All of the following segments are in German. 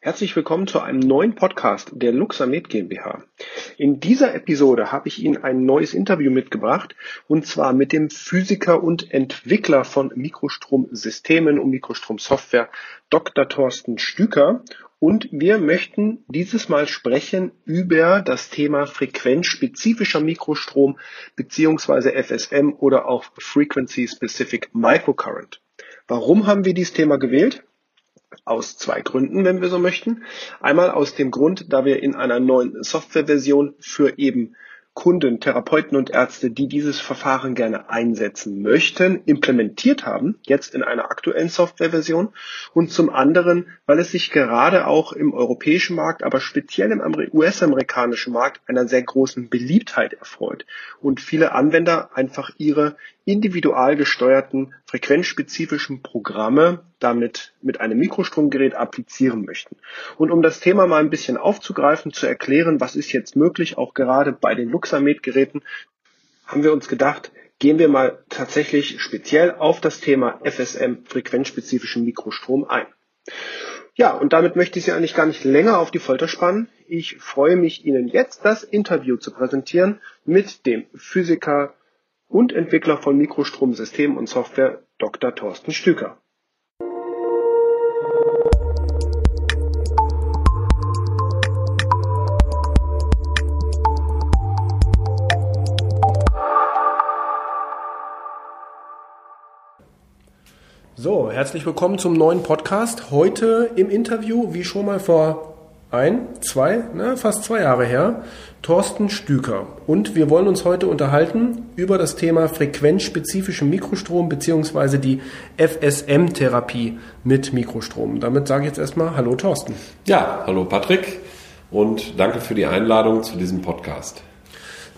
Herzlich willkommen zu einem neuen Podcast der LuxaMed GmbH. In dieser Episode habe ich Ihnen ein neues Interview mitgebracht, und zwar mit dem Physiker und Entwickler von Mikrostromsystemen und Mikrostromsoftware Dr. Thorsten Stücker. Und wir möchten dieses Mal sprechen über das Thema frequenzspezifischer Mikrostrom bzw. FSM oder auch Frequency Specific Microcurrent. Warum haben wir dieses Thema gewählt? Aus zwei Gründen, wenn wir so möchten. Einmal aus dem Grund, da wir in einer neuen Softwareversion für eben Kunden, Therapeuten und Ärzte, die dieses Verfahren gerne einsetzen möchten, implementiert haben, jetzt in einer aktuellen Softwareversion. Und zum anderen, weil es sich gerade auch im europäischen Markt, aber speziell im US-amerikanischen Markt einer sehr großen Beliebtheit erfreut und viele Anwender einfach ihre individual gesteuerten, frequenzspezifischen Programme damit mit einem Mikrostromgerät applizieren möchten. Und um das Thema mal ein bisschen aufzugreifen, zu erklären, was ist jetzt möglich, auch gerade bei den LuxaMed-Geräten, haben wir uns gedacht, gehen wir mal tatsächlich speziell auf das Thema FSM, frequenzspezifischen Mikrostrom, ein. Ja, und damit möchte ich Sie eigentlich gar nicht länger auf die Folter spannen. Ich freue mich, Ihnen jetzt das Interview zu präsentieren mit dem Physiker und Entwickler von Mikrostromsystemen und Software Dr. Thorsten Stücker. So, herzlich willkommen zum neuen Podcast. Heute im Interview, wie schon mal vor fast zwei Jahre her, Thorsten Stücker. Und wir wollen uns heute unterhalten über das Thema frequenzspezifischen Mikrostrom bzw. die FSM-Therapie mit Mikrostrom. Damit sage ich jetzt erstmal Hallo Thorsten. Ja, hallo Patrick und danke für die Einladung zu diesem Podcast.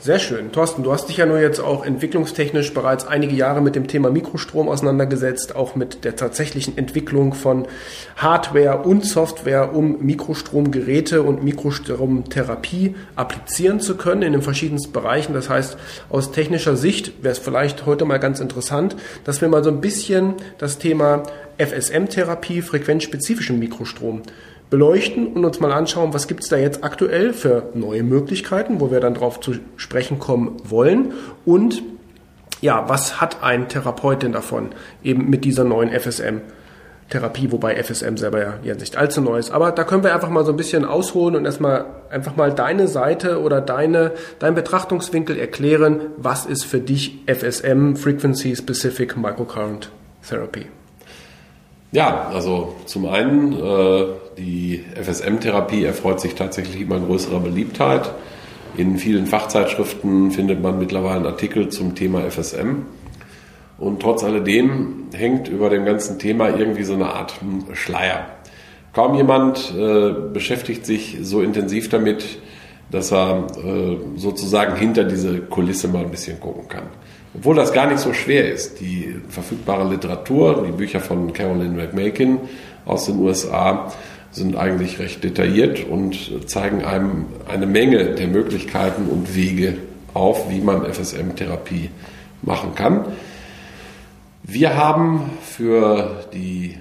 Sehr schön. Thorsten, du hast dich ja nur jetzt auch entwicklungstechnisch bereits einige Jahre mit dem Thema Mikrostrom auseinandergesetzt, auch mit der tatsächlichen Entwicklung von Hardware und Software, um Mikrostromgeräte und Mikrostromtherapie applizieren zu können in den verschiedensten Bereichen. Das heißt, aus technischer Sicht wäre es vielleicht heute mal ganz interessant, dass wir mal so ein bisschen das Thema FSM-Therapie, frequenzspezifischen Mikrostrom, beleuchten und uns mal anschauen, was gibt es da jetzt aktuell für neue Möglichkeiten, wo wir dann drauf zu sprechen kommen wollen, und ja, was hat ein Therapeut denn davon, eben mit dieser neuen FSM-Therapie, wobei FSM selber ja nicht allzu neu ist, aber da können wir einfach mal so ein bisschen ausholen und erstmal einfach mal deine Seite oder dein Betrachtungswinkel erklären, was ist für dich FSM, Frequency Specific Microcurrent Therapy? Ja, also zum einen, die FSM-Therapie erfreut sich tatsächlich immer größerer Beliebtheit. In vielen Fachzeitschriften findet man mittlerweile Artikel zum Thema FSM. Und trotz alledem hängt über dem ganzen Thema irgendwie so eine Art Schleier. Kaum jemand beschäftigt sich so intensiv damit, dass er sozusagen hinter diese Kulisse mal ein bisschen gucken kann. Obwohl das gar nicht so schwer ist. Die verfügbare Literatur, die Bücher von Carolyn McMakin aus den USA, sind eigentlich recht detailliert und zeigen einem eine Menge der Möglichkeiten und Wege auf, wie man FSM-Therapie machen kann. Wir haben für die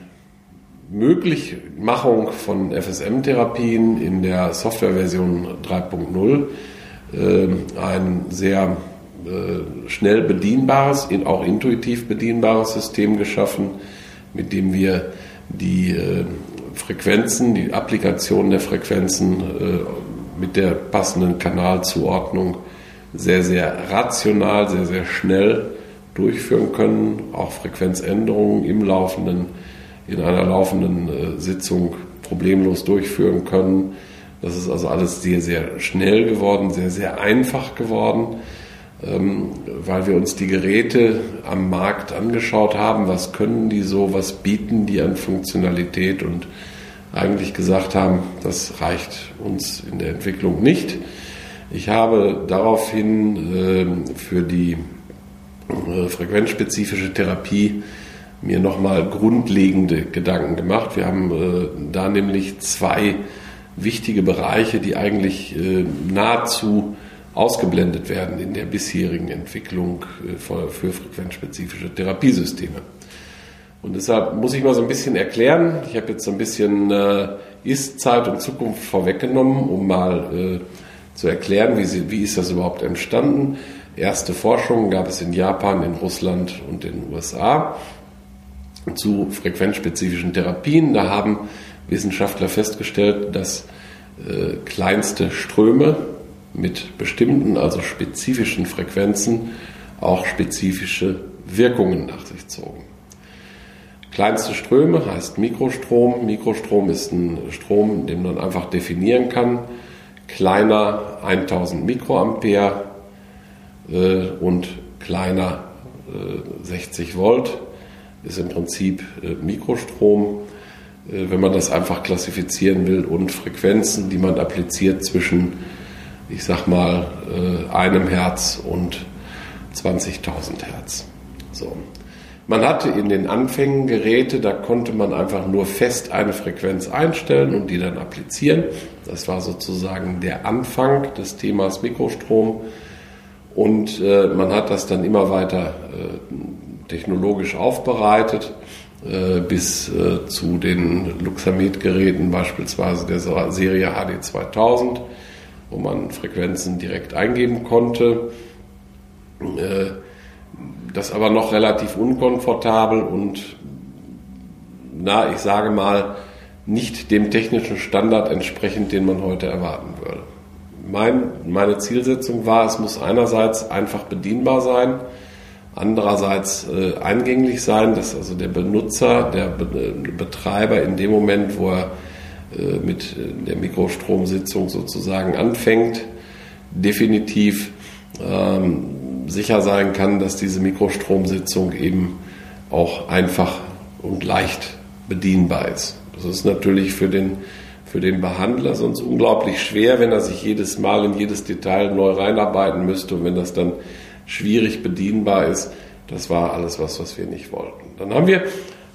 Möglichmachung von FSM-Therapien in der Softwareversion 3.0 ein sehr schnell bedienbares, auch intuitiv bedienbares System geschaffen, mit dem wir die Frequenzen, die Applikation der Frequenzen mit der passenden Kanalzuordnung sehr, sehr rational, sehr, sehr schnell durchführen können, auch Frequenzänderungen in einer laufenden Sitzung problemlos durchführen können. Das ist also alles sehr, sehr schnell geworden, sehr, sehr einfach geworden, weil wir uns die Geräte am Markt angeschaut haben, was können die so, was bieten die an Funktionalität, und eigentlich gesagt haben, das reicht uns in der Entwicklung nicht. Ich habe daraufhin für die frequenzspezifische Therapie mir nochmal grundlegende Gedanken gemacht. Wir haben da nämlich zwei wichtige Bereiche, die eigentlich nahezu ausgeblendet werden in der bisherigen Entwicklung für frequenzspezifische Therapiesysteme. Und deshalb muss ich mal so ein bisschen erklären, ich habe jetzt so ein bisschen Ist-Zeit und Zukunft vorweggenommen, um mal zu erklären, wie ist das überhaupt entstanden. Erste Forschungen gab es in Japan, in Russland und in den USA zu frequenzspezifischen Therapien. Da haben Wissenschaftler festgestellt, dass kleinste Ströme mit bestimmten, also spezifischen Frequenzen auch spezifische Wirkungen nach sich zogen. Kleinste Ströme heißt Mikrostrom. Mikrostrom ist ein Strom, den man einfach definieren kann. Kleiner 1000 Mikroampere und kleiner 60 Volt ist im Prinzip Mikrostrom, wenn man das einfach klassifizieren will, und Frequenzen, die man appliziert zwischen, ich sag mal, einem Herz und 20.000 Hertz. So. Man hatte in den Anfängen Geräte, da konnte man einfach nur fest eine Frequenz einstellen und die dann applizieren. Das war sozusagen der Anfang des Themas Mikrostrom. Und man hat das dann immer weiter technologisch aufbereitet bis zu den LuxaMed-Geräten, beispielsweise der Serie HD 2000, wo man Frequenzen direkt eingeben konnte. Das aber noch relativ unkomfortabel und, na, ich sage mal, nicht dem technischen Standard entsprechend, den man heute erwarten würde. Meine Zielsetzung war, es muss einerseits einfach bedienbar sein, andererseits eingänglich sein, dass also der Benutzer, der Betreiber in dem Moment, wo er mit der Mikrostromsitzung sozusagen anfängt, definitiv sicher sein kann, dass diese Mikrostromsitzung eben auch einfach und leicht bedienbar ist. Das ist natürlich für den Behandler sonst unglaublich schwer, wenn er sich jedes Mal in jedes Detail neu reinarbeiten müsste und wenn das dann schwierig bedienbar ist. Das war alles was wir nicht wollten. Dann haben wir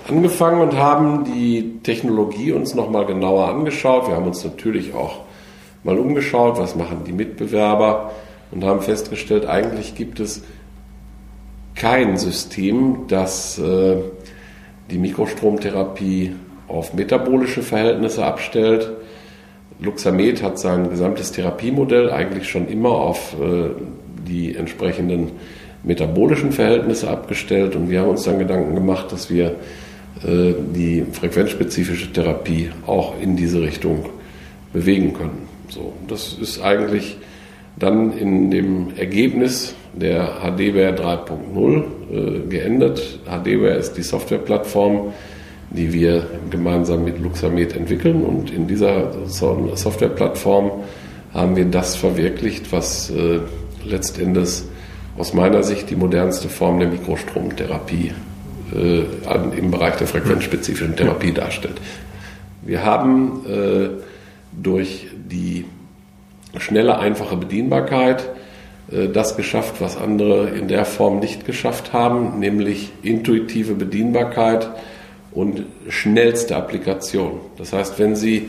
angefangen und haben die Technologie uns nochmal genauer angeschaut. Wir haben uns natürlich auch mal umgeschaut, was machen die Mitbewerber, und haben festgestellt, eigentlich gibt es kein System, das die Mikrostromtherapie auf metabolische Verhältnisse abstellt. LuxaMed hat sein gesamtes Therapiemodell eigentlich schon immer auf die entsprechenden metabolischen Verhältnisse abgestellt, und wir haben uns dann Gedanken gemacht, dass wir die frequenzspezifische Therapie auch in diese Richtung bewegen können. So, das ist eigentlich dann in dem Ergebnis der HDWare 3.0 geendet. HDWare ist die Softwareplattform, die wir gemeinsam mit LuxaMed entwickeln, und in dieser Softwareplattform haben wir das verwirklicht, was letztendlich aus meiner Sicht die modernste Form der Mikrostromtherapie im Bereich der frequenzspezifischen Therapie darstellt. Wir haben durch die schnelle, einfache Bedienbarkeit das geschafft, was andere in der Form nicht geschafft haben, nämlich intuitive Bedienbarkeit und schnellste Applikation. Das heißt, wenn Sie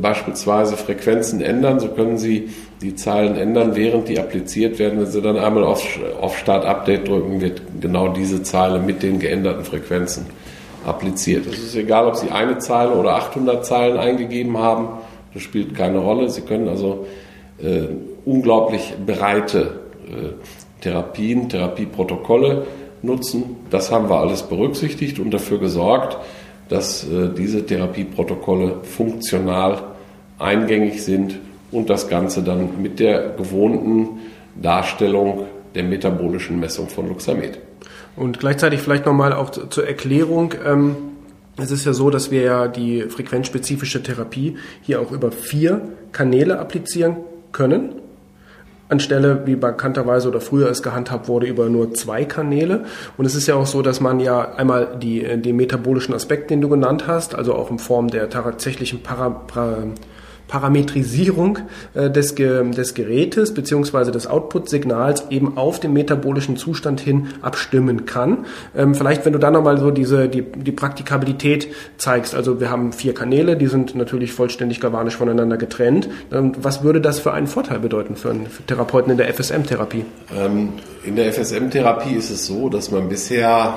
beispielsweise Frequenzen ändern, so können Sie die Zahlen ändern, während die appliziert werden. Wenn Sie dann einmal auf Start-Update drücken, wird genau diese Zeile mit den geänderten Frequenzen appliziert. Es ist egal, ob Sie eine Zeile oder 800 Zeilen eingegeben haben. Das spielt keine Rolle. Sie können also unglaublich breite Therapieprotokolle nutzen. Das haben wir alles berücksichtigt und dafür gesorgt, dass diese Therapieprotokolle funktional eingängig sind und das Ganze dann mit der gewohnten Darstellung der metabolischen Messung von LuxaMed. Und gleichzeitig vielleicht nochmal auch zur Erklärung, es ist ja so, dass wir ja die frequenzspezifische Therapie hier auch über 4 Kanäle applizieren können, anstelle, wie bekannterweise oder früher es gehandhabt wurde, über nur 2 Kanäle. Und es ist ja auch so, dass man ja einmal den metabolischen Aspekt, den du genannt hast, also auch in Form der tatsächlichen Parametrisierung des Gerätes bzw. des Output-Signals eben auf den metabolischen Zustand hin abstimmen kann. Vielleicht, wenn du da nochmal so die Praktikabilität zeigst. Also wir haben 4 Kanäle, die sind natürlich vollständig galvanisch voneinander getrennt. Was würde das für einen Vorteil bedeuten für einen Therapeuten in der FSM-Therapie? In der FSM-Therapie ist es so, dass man bisher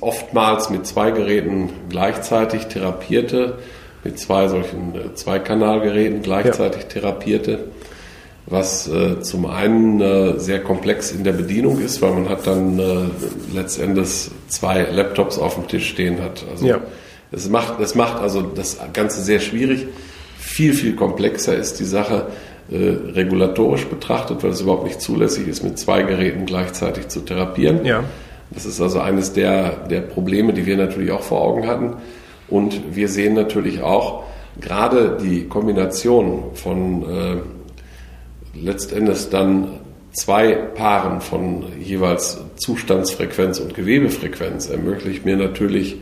oftmals mit zwei Geräten gleichzeitig therapierte, mit zwei solchen Zweikanalgeräten gleichzeitig therapierte, was zum einen sehr komplex in der Bedienung ist, weil man hat dann letztendlich zwei Laptops auf dem Tisch stehen hat. Also es macht also das Ganze sehr schwierig. Viel, viel komplexer ist die Sache regulatorisch betrachtet, weil es überhaupt nicht zulässig ist, mit zwei Geräten gleichzeitig zu therapieren. Ja. Das ist also eines der Probleme, die wir natürlich auch vor Augen hatten. Und wir sehen natürlich auch gerade die Kombination von letztendlich dann zwei Paaren von jeweils Zustandsfrequenz und Gewebefrequenz ermöglicht mir natürlich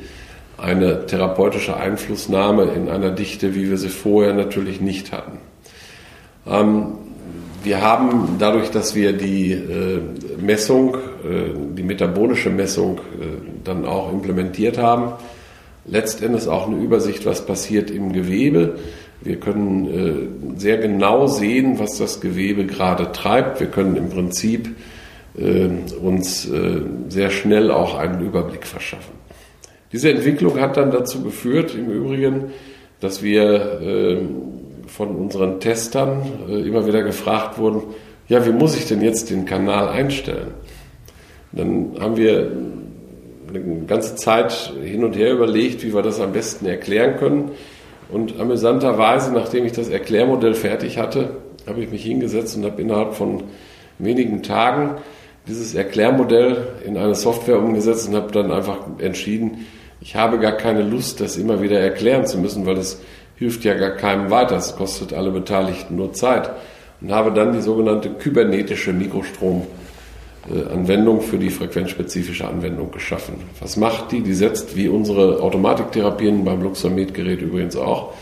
eine therapeutische Einflussnahme in einer Dichte, wie wir sie vorher natürlich nicht hatten. Wir haben dadurch, dass wir die Messung, die metabolische Messung dann auch implementiert haben, letztendlich auch eine Übersicht, was passiert im Gewebe. Wir können sehr genau sehen, was das Gewebe gerade treibt. Wir können im Prinzip uns sehr schnell auch einen Überblick verschaffen. Diese Entwicklung hat dann dazu geführt, im Übrigen, dass wir von unseren Testern immer wieder gefragt wurden, ja, wie muss ich denn jetzt den Kanal einstellen? Dann haben wir eine ganze Zeit hin und her überlegt, wie wir das am besten erklären können. Und amüsanterweise, nachdem ich das Erklärmodell fertig hatte, habe ich mich hingesetzt und habe innerhalb von wenigen Tagen dieses Erklärmodell in eine Software umgesetzt und habe dann einfach entschieden, ich habe gar keine Lust, das immer wieder erklären zu müssen, weil das hilft ja gar keinem weiter, es kostet alle Beteiligten nur Zeit. Und habe dann die sogenannte kybernetische Mikrostromanwendung für die frequenzspezifische Anwendung geschaffen. Was macht die? Die setzt, wie unsere Automatiktherapien beim LuxaMed-Gerät übrigens auch,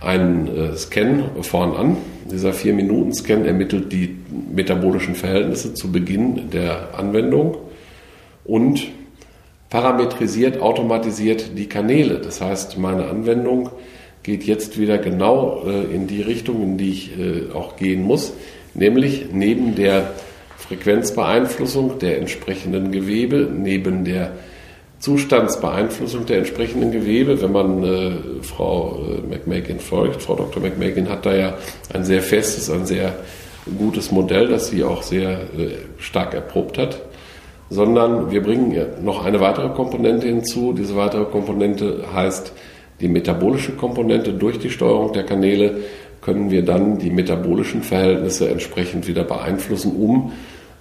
einen Scan vorn an. Dieser 4-Minuten-Scan ermittelt die metabolischen Verhältnisse zu Beginn der Anwendung und parametrisiert, automatisiert die Kanäle. Das heißt, meine Anwendung geht jetzt wieder genau in die Richtung, in die ich auch gehen muss, nämlich neben der Frequenzbeeinflussung der entsprechenden Gewebe, neben der Zustandsbeeinflussung der entsprechenden Gewebe. Wenn man Frau McMakin folgt, Frau Dr. McMakin hat da ja ein sehr festes, ein sehr gutes Modell, das sie auch sehr stark erprobt hat, sondern wir bringen noch eine weitere Komponente hinzu. Diese weitere Komponente heißt die metabolische Komponente. Durch die Steuerung der Kanäle können wir dann die metabolischen Verhältnisse entsprechend wieder beeinflussen, um,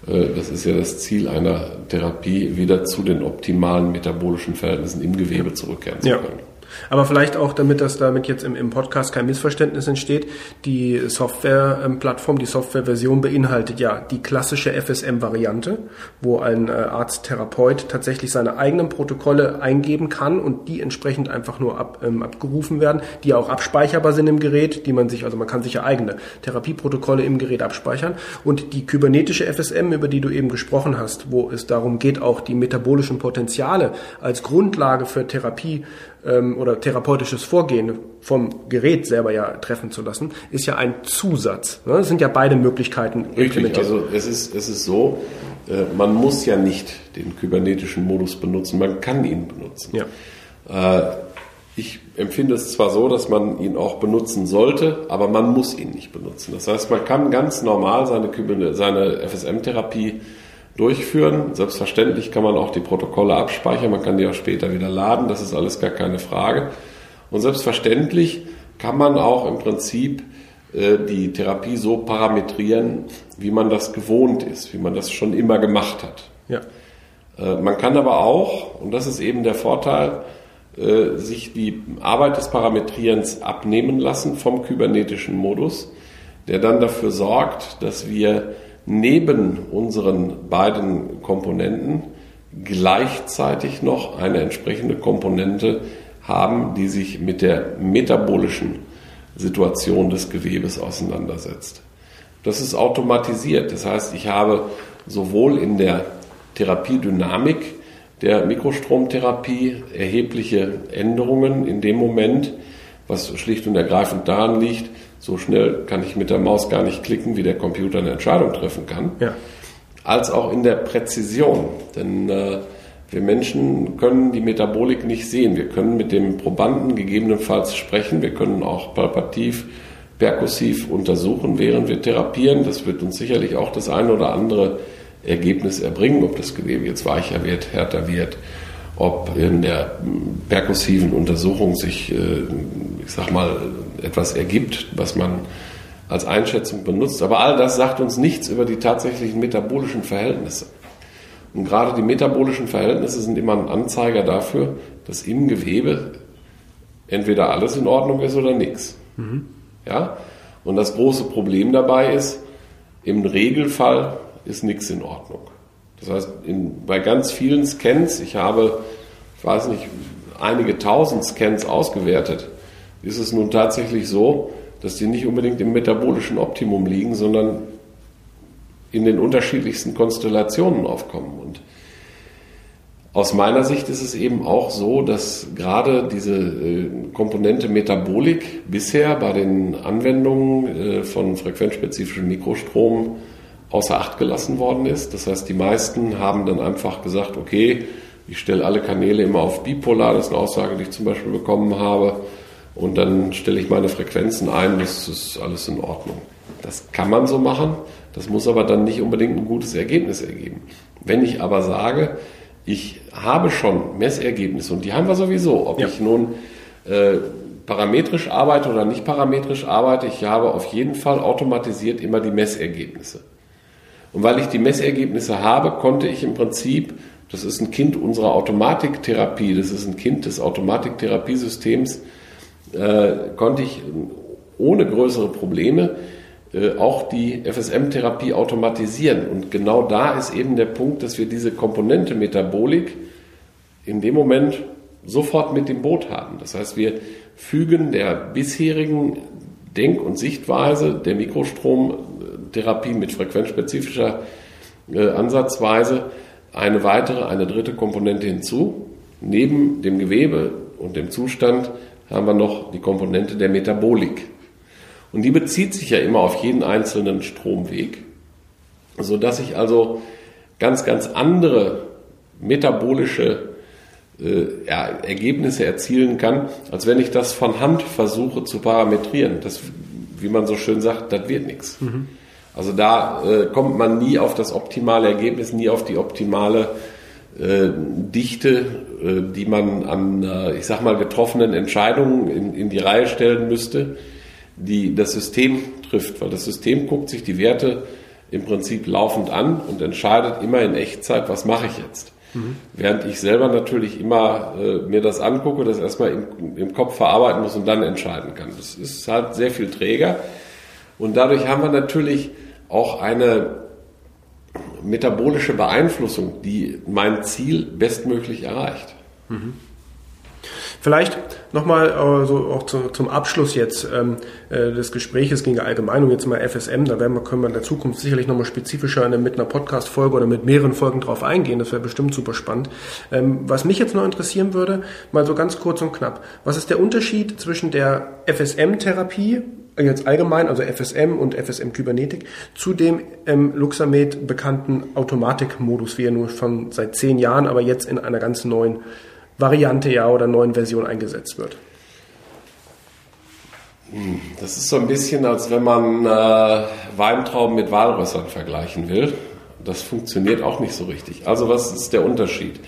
das ist ja das Ziel einer Therapie, wieder zu den optimalen metabolischen Verhältnissen im Gewebe zurückkehren zu können. Ja. Aber vielleicht auch, damit jetzt im Podcast kein Missverständnis entsteht, die Softwareplattform, die Softwareversion beinhaltet ja die klassische FSM-Variante, wo ein Arzt-Therapeut tatsächlich seine eigenen Protokolle eingeben kann und die entsprechend einfach nur abgerufen werden, die auch abspeicherbar sind im Gerät, man kann sich ja eigene Therapieprotokolle im Gerät abspeichern, und die kybernetische FSM, über die du eben gesprochen hast, wo es darum geht, auch die metabolischen Potenziale als Grundlage für Therapie oder therapeutisches Vorgehen vom Gerät selber ja treffen zu lassen, ist ja ein Zusatz. Es sind ja beide Möglichkeiten. Richtig, also es ist so, man muss ja nicht den kybernetischen Modus benutzen, man kann ihn benutzen. Ja. Ich empfinde es zwar so, dass man ihn auch benutzen sollte, aber man muss ihn nicht benutzen. Das heißt, man kann ganz normal seine FSM-Therapie durchführen. Selbstverständlich kann man auch die Protokolle abspeichern, man kann die auch später wieder laden, das ist alles gar keine Frage. Und selbstverständlich kann man auch im Prinzip die Therapie so parametrieren, wie man das gewohnt ist, wie man das schon immer gemacht hat. Ja. Man kann aber auch, und das ist eben der Vorteil, sich die Arbeit des Parametrierens abnehmen lassen vom kybernetischen Modus, der dann dafür sorgt, dass wir neben unseren beiden Komponenten gleichzeitig noch eine entsprechende Komponente haben, die sich mit der metabolischen Situation des Gewebes auseinandersetzt. Das ist automatisiert. Das heißt, ich habe sowohl in der Therapiedynamik der Mikrostromtherapie erhebliche Änderungen in dem Moment, was schlicht und ergreifend daran liegt, so schnell kann ich mit der Maus gar nicht klicken, wie der Computer eine Entscheidung treffen kann, als auch in der Präzision. Denn Wir Menschen können die Metabolik nicht sehen. Wir können mit dem Probanden gegebenenfalls sprechen. Wir können auch palpativ, perkussiv untersuchen, während wir therapieren. Das wird uns sicherlich auch das eine oder andere Ergebnis erbringen, ob das Gewebe jetzt weicher wird, härter wird, ob in der perkussiven Untersuchung sich, ich sag mal, etwas ergibt, was man als Einschätzung benutzt. Aber all das sagt uns nichts über die tatsächlichen metabolischen Verhältnisse. Und gerade die metabolischen Verhältnisse sind immer ein Anzeiger dafür, dass im Gewebe entweder alles in Ordnung ist oder nichts. Mhm. Ja? Und das große Problem dabei ist, im Regelfall ist nichts in Ordnung. Das heißt, bei ganz vielen Scans, ich habe einige tausend Scans ausgewertet, ist es nun tatsächlich so, dass die nicht unbedingt im metabolischen Optimum liegen, sondern in den unterschiedlichsten Konstellationen aufkommen. Und aus meiner Sicht ist es eben auch so, dass gerade diese Komponente Metabolik bisher bei den Anwendungen von frequenzspezifischem Mikrostrom außer Acht gelassen worden ist. Das heißt, die meisten haben dann einfach gesagt, okay, ich stelle alle Kanäle immer auf bipolar, das ist eine Aussage, die ich zum Beispiel bekommen habe, und dann stelle ich meine Frequenzen ein, das ist alles in Ordnung. Das kann man so machen, das muss aber dann nicht unbedingt ein gutes Ergebnis ergeben. Wenn ich aber sage, ich habe schon Messergebnisse, und die haben wir sowieso, ob ich nun parametrisch arbeite oder nicht parametrisch arbeite, ich habe auf jeden Fall automatisiert immer die Messergebnisse. Und weil ich die Messergebnisse habe, konnte ich im Prinzip, das ist ein Kind unserer Automatiktherapie, das ist ein Kind des Automatik-Therapiesystems, konnte ich ohne größere Probleme auch die FSM-Therapie automatisieren. Und genau da ist eben der Punkt, dass wir diese Komponente Metabolik in dem Moment sofort mit dem Boot haben. Das heißt, wir fügen der bisherigen Denk- und Sichtweise der Mikrostromtherapie mit frequenzspezifischer Ansatzweise eine dritte Komponente hinzu. Neben dem Gewebe und dem Zustand haben wir noch die Komponente der Metabolik. Und die bezieht sich ja immer auf jeden einzelnen Stromweg, sodass ich also ganz, ganz andere metabolische Ergebnisse erzielen kann, als wenn ich das von Hand versuche zu parametrieren. Das, wie man so schön sagt, das wird nichts. Mhm. Also da kommt man nie auf das optimale Ergebnis, nie auf die optimale Dichte, die man an, getroffenen Entscheidungen in die Reihe stellen müsste, die das System trifft, weil das System guckt sich die Werte im Prinzip laufend an und entscheidet immer in Echtzeit, was mache ich jetzt. Mhm. Während ich selber natürlich immer mir das angucke, das erstmal im Kopf verarbeiten muss und dann entscheiden kann. Das ist halt sehr viel träger. Und dadurch haben wir natürlich auch eine metabolische Beeinflussung, die mein Ziel bestmöglich erreicht. Mhm. Vielleicht nochmal zum Abschluss jetzt des Gespräches gegen allgemein und jetzt mal FSM, da können wir in der Zukunft sicherlich nochmal spezifischer mit einer Podcast-Folge oder mit mehreren Folgen drauf eingehen, das wäre bestimmt super spannend. Was mich jetzt noch interessieren würde, mal so ganz kurz und knapp, was ist der Unterschied zwischen der FSM-Therapie, jetzt allgemein, also FSM und FSM-Kybernetik, zu dem LuxaMed bekannten Automatikmodus, wie er nur schon seit 10 Jahren, aber jetzt in einer ganz neuen Variante oder neuen Version eingesetzt wird? Das ist so ein bisschen, als wenn man Weintrauben mit Walrössern vergleichen will. Das funktioniert auch nicht so richtig. Also was ist der Unterschied?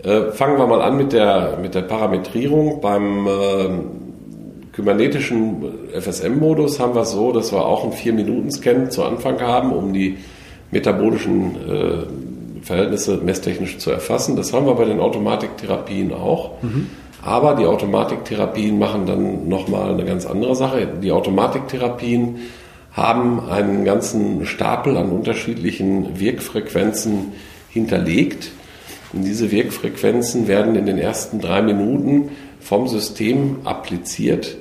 Fangen wir mal an mit der Parametrierung. Beim kybernetischen FSM-Modus haben wir es so, dass wir auch einen 4-Minuten-Scan zu Anfang haben, um die metabolischen Verhältnisse messtechnisch zu erfassen. Das haben wir bei den Automatiktherapien auch. Mhm. Aber die Automatiktherapien machen dann nochmal eine ganz andere Sache. Die Automatiktherapien haben einen ganzen Stapel an unterschiedlichen Wirkfrequenzen hinterlegt. Und diese Wirkfrequenzen werden in den ersten 3 Minuten vom System appliziert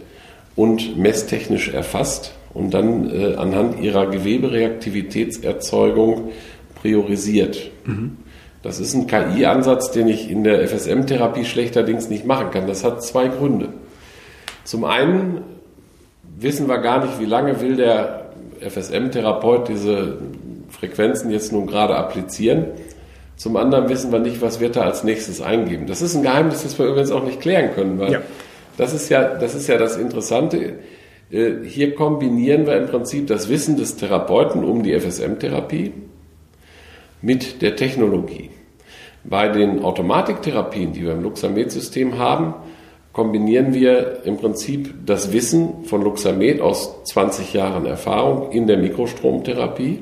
und messtechnisch erfasst und dann anhand ihrer Gewebereaktivitätserzeugung priorisiert. Mhm. Das ist ein KI-Ansatz, den ich in der FSM-Therapie schlechterdings nicht machen kann. Das hat 2 Gründe. Zum einen wissen wir gar nicht, wie lange will der FSM-Therapeut diese Frequenzen jetzt nun gerade applizieren. Zum anderen wissen wir nicht, was wird da als nächstes eingeben. Das ist ein Geheimnis, das wir übrigens auch nicht klären können, weil das ist ja das Interessante. Hier kombinieren wir im Prinzip das Wissen des Therapeuten um die FSM-Therapie mit der Technologie. Bei den Automatiktherapien, die wir im LuxaMed-System haben, kombinieren wir im Prinzip das Wissen von LuxaMed aus 20 Jahren Erfahrung in der Mikrostromtherapie,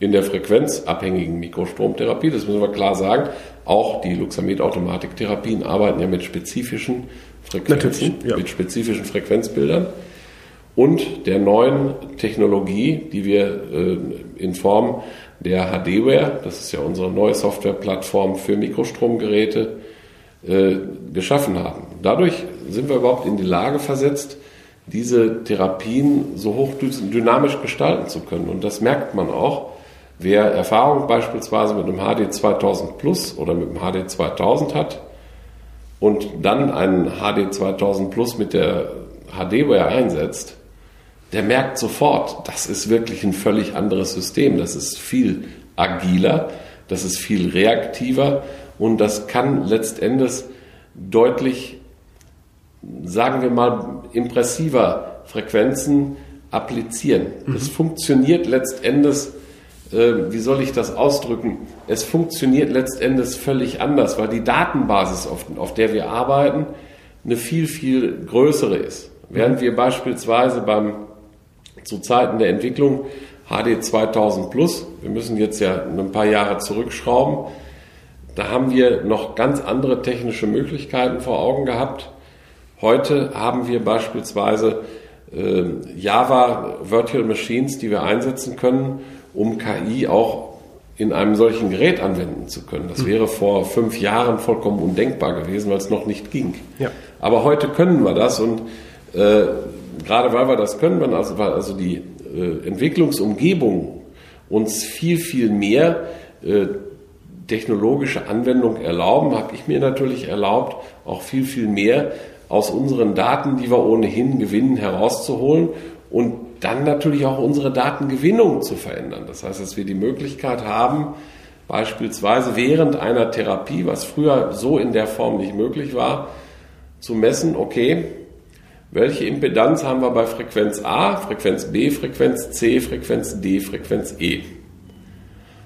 in der frequenzabhängigen Mikrostromtherapie, das müssen wir klar sagen, auch die Luxamed-Automatiktherapien arbeiten ja mit spezifischen Frequenzen, mit spezifischen Frequenzbildern und der neuen Technologie, die wir in Form der HDWare, das ist ja unsere neue Softwareplattform für Mikrostromgeräte, geschaffen haben. Dadurch sind wir überhaupt in die Lage versetzt, diese Therapien so hochdynamisch gestalten zu können. Und das merkt man auch. Wer Erfahrung beispielsweise mit einem HD 2000 Plus oder mit einem HD 2000 hat und dann einen HD 2000 Plus mit der HDware einsetzt, der merkt sofort, das ist wirklich ein völlig anderes System. Das ist viel agiler, das ist viel reaktiver und das kann letztendlich deutlich, sagen wir mal, impressiver Frequenzen applizieren. Es funktioniert letztendlich, wie soll ich das ausdrücken? Es funktioniert letztendlich völlig anders, weil die Datenbasis, auf der wir arbeiten, eine viel, viel größere ist. Während wir beispielsweise zu Zeiten der Entwicklung HD 2000 Plus, wir müssen jetzt ja ein paar Jahre zurückschrauben, da haben wir noch ganz andere technische Möglichkeiten vor Augen gehabt. Heute haben wir beispielsweise Java Virtual Machines, die wir einsetzen können, um KI auch in einem solchen Gerät anwenden zu können. Das wäre vor 5 Jahren vollkommen undenkbar gewesen, weil es noch nicht ging. Ja. Aber heute können wir das und gerade weil wir das können, weil die Entwicklungsumgebung uns viel, viel mehr technologische Anwendung erlauben, habe ich mir natürlich erlaubt, auch viel, viel mehr aus unseren Daten, die wir ohnehin gewinnen, herauszuholen und dann natürlich auch unsere Datengewinnung zu verändern. Das heißt, dass wir die Möglichkeit haben, beispielsweise während einer Therapie, was früher so in der Form nicht möglich war, zu messen, okay, welche Impedanz haben wir bei Frequenz A, Frequenz B, Frequenz C, Frequenz D, Frequenz E.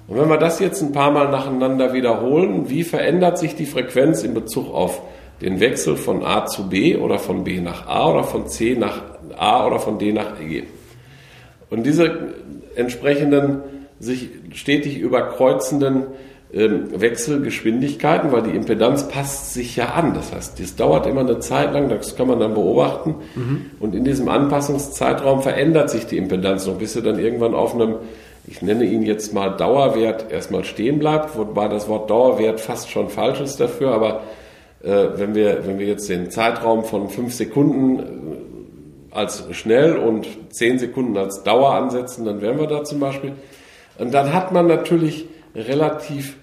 Und wenn wir das jetzt ein paar Mal nacheinander wiederholen, wie verändert sich die Frequenz in Bezug auf den Wechsel von A zu B oder von B nach A oder von C nach A oder von D nach E. Und diese entsprechenden, sich stetig überkreuzenden Wechselgeschwindigkeiten, weil die Impedanz passt sich ja an. Das heißt, das dauert immer eine Zeit lang, das kann man dann beobachten. Und in diesem Anpassungszeitraum verändert sich die Impedanz noch, bis sie dann irgendwann auf einem, ich nenne ihn jetzt mal Dauerwert, erstmal stehen bleibt, wobei das Wort Dauerwert fast schon falsch ist dafür, aber wenn wir jetzt den Zeitraum von 5 Sekunden als schnell und 10 Sekunden als Dauer ansetzen, dann wären wir da zum Beispiel. Und dann hat man natürlich relativ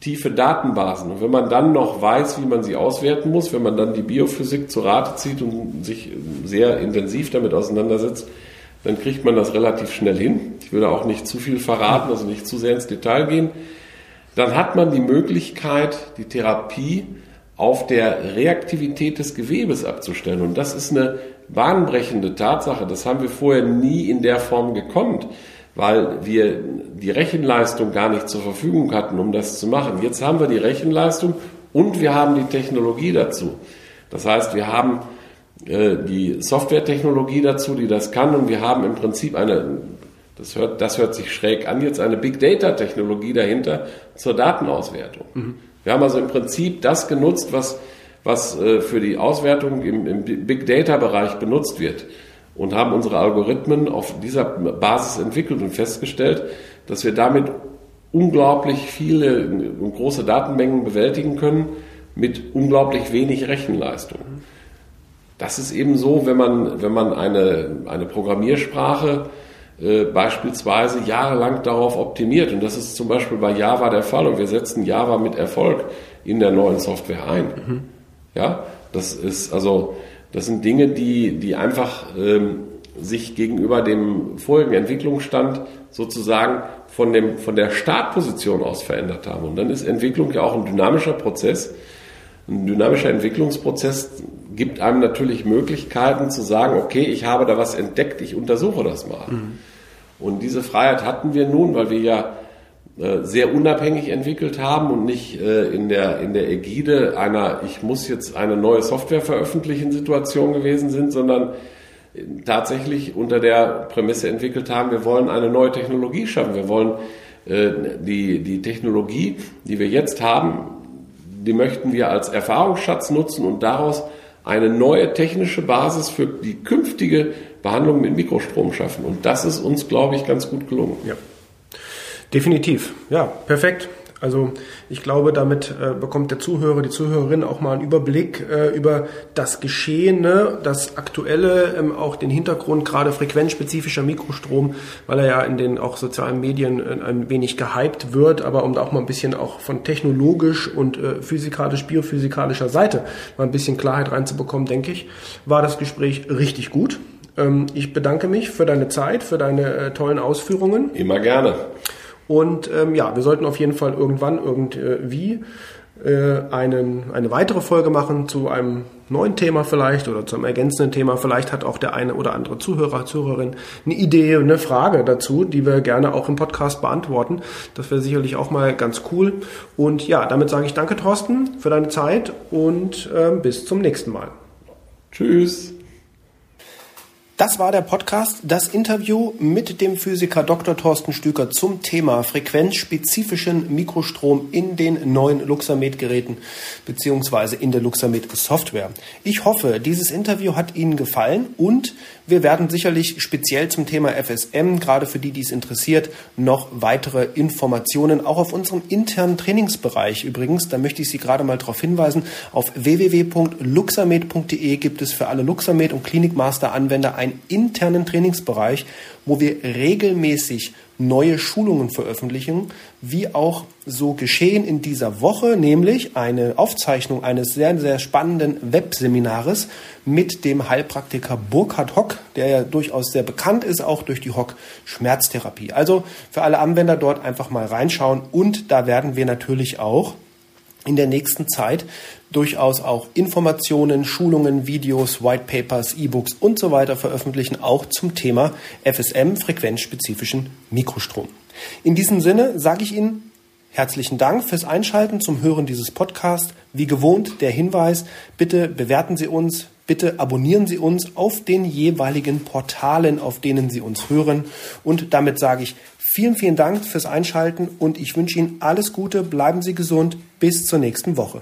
tiefe Datenbasen. Und wenn man dann noch weiß, wie man sie auswerten muss, wenn man dann die Biophysik zu Rate zieht und sich sehr intensiv damit auseinandersetzt, dann kriegt man das relativ schnell hin. Ich will da auch nicht zu viel verraten, also nicht zu sehr ins Detail gehen. Dann hat man die Möglichkeit, die Therapie auf der Reaktivität des Gewebes abzustellen. Und das ist eine bahnbrechende Tatsache. Das haben wir vorher nie in der Form gekonnt, weil wir die Rechenleistung gar nicht zur Verfügung hatten, um das zu machen. Jetzt haben wir die Rechenleistung und wir haben die Technologie dazu. Das heißt, wir haben die Softwaretechnologie dazu, die das kann, und wir haben im Prinzip eine, das hört sich schräg an, jetzt eine Big-Data-Technologie dahinter zur Datenauswertung. Wir haben also im Prinzip das genutzt, was für die Auswertung im Big-Data-Bereich benutzt wird und haben unsere Algorithmen auf dieser Basis entwickelt und festgestellt, dass wir damit unglaublich viele und große Datenmengen bewältigen können mit unglaublich wenig Rechenleistung. Das ist eben so, wenn man eine Programmiersprache beispielsweise jahrelang darauf optimiert. Und das ist zum Beispiel bei Java der Fall. Und wir setzen Java mit Erfolg in der neuen Software ein. Ja, das sind Dinge, die einfach sich gegenüber dem vorigen Entwicklungsstand sozusagen von der Startposition aus verändert haben. Und dann ist Entwicklung ja auch ein dynamischer Prozess. Ein dynamischer Entwicklungsprozess gibt einem natürlich Möglichkeiten zu sagen, okay, ich habe da was entdeckt, ich untersuche das mal. Mhm. Und diese Freiheit hatten wir nun, weil wir ja sehr unabhängig entwickelt haben und nicht in der Ägide einer, ich muss jetzt eine neue Software veröffentlichen, Situation gewesen sind, sondern tatsächlich unter der Prämisse entwickelt haben, wir wollen eine neue Technologie schaffen. Wir wollen die Technologie, die wir jetzt haben, die möchten wir als Erfahrungsschatz nutzen und daraus eine neue technische Basis für die künftige Behandlung mit Mikrostrom schaffen. Und das ist uns, glaube ich, ganz gut gelungen. Ja. Definitiv, ja, perfekt. Also ich glaube, damit bekommt der Zuhörer, die Zuhörerin auch mal einen Überblick über das Geschehene, das Aktuelle, auch den Hintergrund, gerade frequenzspezifischer Mikrostrom, weil er ja in den auch sozialen Medien ein wenig gehypt wird, aber um da auch mal ein bisschen auch von technologisch und physikalisch, biophysikalischer Seite mal ein bisschen Klarheit reinzubekommen, denke ich, war das Gespräch richtig gut. Ich bedanke mich für deine Zeit, für deine tollen Ausführungen. Immer gerne. Und ja, wir sollten auf jeden Fall irgendwann irgendwie eine weitere Folge machen zu einem neuen Thema vielleicht oder zu einem ergänzenden Thema. Vielleicht hat auch der eine oder andere Zuhörer, Zuhörerin eine Idee, eine Frage dazu, die wir gerne auch im Podcast beantworten. Das wäre sicherlich auch mal ganz cool. Und ja, damit sage ich danke, Thorsten, für deine Zeit und bis zum nächsten Mal. Tschüss. Das war der Podcast, das Interview mit dem Physiker Dr. Thorsten Stücker zum Thema frequenzspezifischen Mikrostrom in den neuen LuxaMed-Geräten bzw. in der LuxaMed-Software. Ich hoffe, dieses Interview hat Ihnen gefallen und wir werden sicherlich speziell zum Thema FSM, gerade für die, die es interessiert, noch weitere Informationen, auch auf unserem internen Trainingsbereich übrigens, da möchte ich Sie gerade mal darauf hinweisen, auf www.luxamed.de gibt es für alle LuxaMed- und Klinikmaster-Anwender einen internen Trainingsbereich, wo wir regelmäßig neue Schulungen veröffentlichen, wie auch so geschehen in dieser Woche, nämlich eine Aufzeichnung eines sehr, sehr spannenden Webseminares mit dem Heilpraktiker Burkhard Hock, der ja durchaus sehr bekannt ist, auch durch die Hock-Schmerztherapie. Also für alle Anwender dort einfach mal reinschauen und da werden wir natürlich auch in der nächsten Zeit durchaus auch Informationen, Schulungen, Videos, White Papers, E-Books und so weiter veröffentlichen, auch zum Thema FSM, frequenzspezifischen Mikrostrom. In diesem Sinne sage ich Ihnen herzlichen Dank fürs Einschalten zum Hören dieses Podcasts. Wie gewohnt der Hinweis, bitte bewerten Sie uns, bitte abonnieren Sie uns auf den jeweiligen Portalen, auf denen Sie uns hören. Und damit sage ich vielen, vielen Dank fürs Einschalten und ich wünsche Ihnen alles Gute, bleiben Sie gesund, bis zur nächsten Woche.